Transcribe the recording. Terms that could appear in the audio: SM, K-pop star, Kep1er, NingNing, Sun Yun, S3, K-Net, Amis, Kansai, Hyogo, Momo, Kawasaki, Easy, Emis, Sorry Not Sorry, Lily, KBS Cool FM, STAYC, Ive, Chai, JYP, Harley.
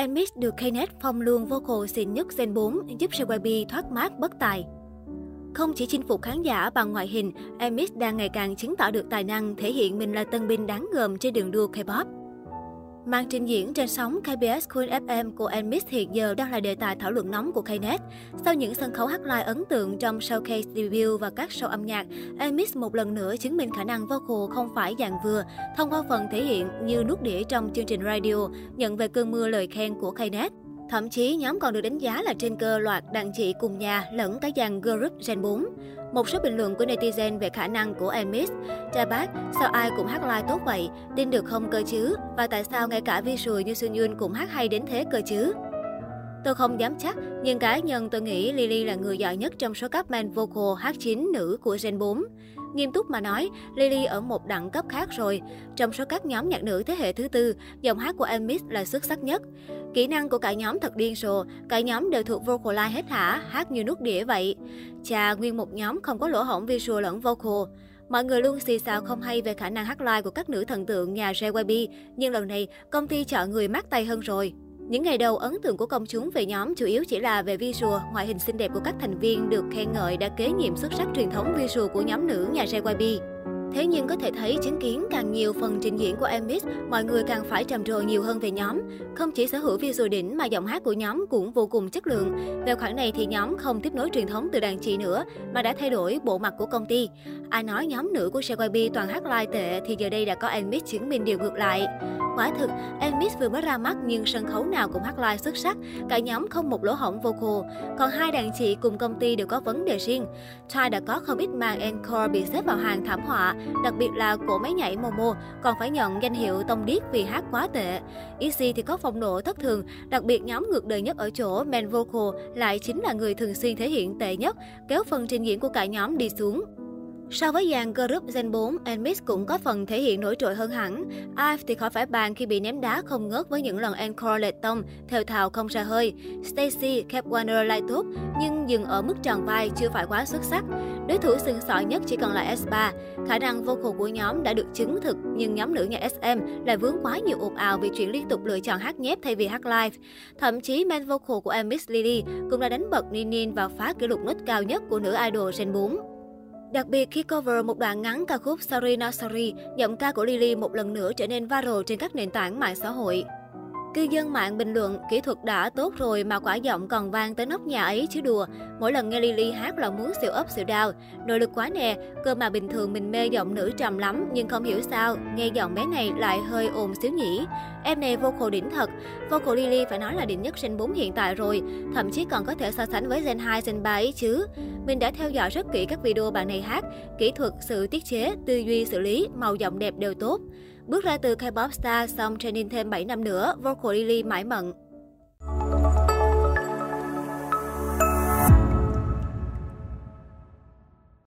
Emis được K-Net phong luôn vocal xịn nhất Gen 4 giúp JYP thoát mát bất tài. Không chỉ chinh phục khán giả bằng ngoại hình, Emis đang ngày càng chứng tỏ được tài năng thể hiện mình là tân binh đáng gờm trên đường đua K-pop. Màn trình diễn trên sóng KBS Cool FM của Emis hiện giờ đang là đề tài thảo luận nóng của K-Net. Sau những sân khấu hát live ấn tượng trong showcase debut và các show âm nhạc, Emis một lần nữa chứng minh khả năng vocal không phải dạng vừa, thông qua phần thể hiện như nút đĩa trong chương trình radio, nhận về cơn mưa lời khen của K-Net. Thậm chí, nhóm còn được đánh giá là trên cơ loạt đàn chị cùng nhà lẫn cả dàn group Gen 4. Một số bình luận của netizen về khả năng của Amis. Chai bác, sao ai cũng hát live tốt vậy? Tin được không cơ chứ? Và tại sao ngay cả Vi Sùi như Sun Yun cũng hát hay đến thế cơ chứ? Tôi không dám chắc, nhưng cá nhân tôi nghĩ Lily là người giỏi nhất trong số các man vocal hát chính nữ của Gen 4. Nghiêm túc mà nói, Lily ở một đẳng cấp khác rồi. Trong số các nhóm nhạc nữ thế hệ thứ tư, giọng hát của Emis là xuất sắc nhất. Kỹ năng của cả nhóm thật điên rồ, cả nhóm đều thuộc vocal line hết hả, hát như nút đĩa vậy. Chà, nguyên một nhóm không có lỗ hổng visual lẫn vocal. Mọi người luôn xì xào không hay về khả năng hát live của các nữ thần tượng nhà JYP, nhưng lần này công ty chọn người mát tay hơn rồi. Những ngày đầu, ấn tượng của công chúng về nhóm chủ yếu chỉ là về visual, ngoại hình xinh đẹp của các thành viên được khen ngợi đã kế nhiệm xuất sắc truyền thống visual của nhóm nữ nhà JYP. Thế nhưng có thể thấy chứng kiến càng nhiều phần trình diễn của Emis, mọi người càng phải trầm trồ nhiều hơn về nhóm. Không chỉ sở hữu visual đỉnh mà giọng hát của nhóm cũng vô cùng chất lượng. Về khoản này thì nhóm không tiếp nối truyền thống từ đàn chị nữa mà đã thay đổi bộ mặt của công ty. Ai nói nhóm nữ của JYP toàn hát live tệ thì giờ đây đã có Emis chứng minh điều ngược lại. Quả thực, Emis vừa mới ra mắt nhưng sân khấu nào cũng hát live xuất sắc, cả nhóm không một lỗ hổng vocal. Còn hai đàn chị cùng công ty đều có vấn đề riêng. Chai đã có không ít màn encore bị xếp vào hàng thảm họa, đặc biệt là cổ máy nhảy Momo còn phải nhận danh hiệu tông điếc vì hát quá tệ. Easy thì có phong độ thất thường, đặc biệt nhóm ngược đời nhất ở chỗ man vocal lại chính là người thường xuyên thể hiện tệ nhất, kéo phần trình diễn của cả nhóm đi xuống. So với dàn group Gen 4, Emis cũng có phần thể hiện nổi trội hơn hẳn. Ive thì khỏi phải bàn khi bị ném đá không ngớt với những lần encore lệch tông, thều thào không ra hơi. STAYC, Kep1er lại tốt, nhưng dừng ở mức tròn vai chưa phải quá xuất sắc. Đối thủ sừng sọ nhất chỉ còn là S3. Khả năng vocal của nhóm đã được chứng thực, nhưng nhóm nữ nhà SM lại vướng quá nhiều ồn ào vì chuyện liên tục lựa chọn hát nhép thay vì hát live. Thậm chí man vocal của Emis Lily cũng đã đánh bật NingNing và phá kỷ lục nốt cao nhất của nữ idol Gen 4. Đặc biệt khi cover một đoạn ngắn ca khúc Sorry Not Sorry, giọng ca của Lily một lần nữa trở nên viral trên các nền tảng mạng xã hội. Cư dân mạng bình luận, kỹ thuật đã tốt rồi mà quả giọng còn vang tới nóc nhà ấy chứ đùa. Mỗi lần nghe Lily hát là muốn xỉu up xỉu down, nội lực quá nè, cơ mà bình thường mình mê giọng nữ trầm lắm nhưng không hiểu sao, nghe giọng bé này lại hơi ồn xíu nhỉ. Em này vocal đỉnh thật, vocal Lily phải nói là đỉnh nhất Gen 4 hiện tại rồi, thậm chí còn có thể so sánh với Gen 2, Gen 3 ấy chứ. Mình đã theo dõi rất kỹ các video bạn này hát, kỹ thuật, sự tiết chế, tư duy, xử lý, màu giọng đẹp đều tốt. Bước ra từ K-pop star xong training thêm 7 năm nữa, vocal Lily mãi mận.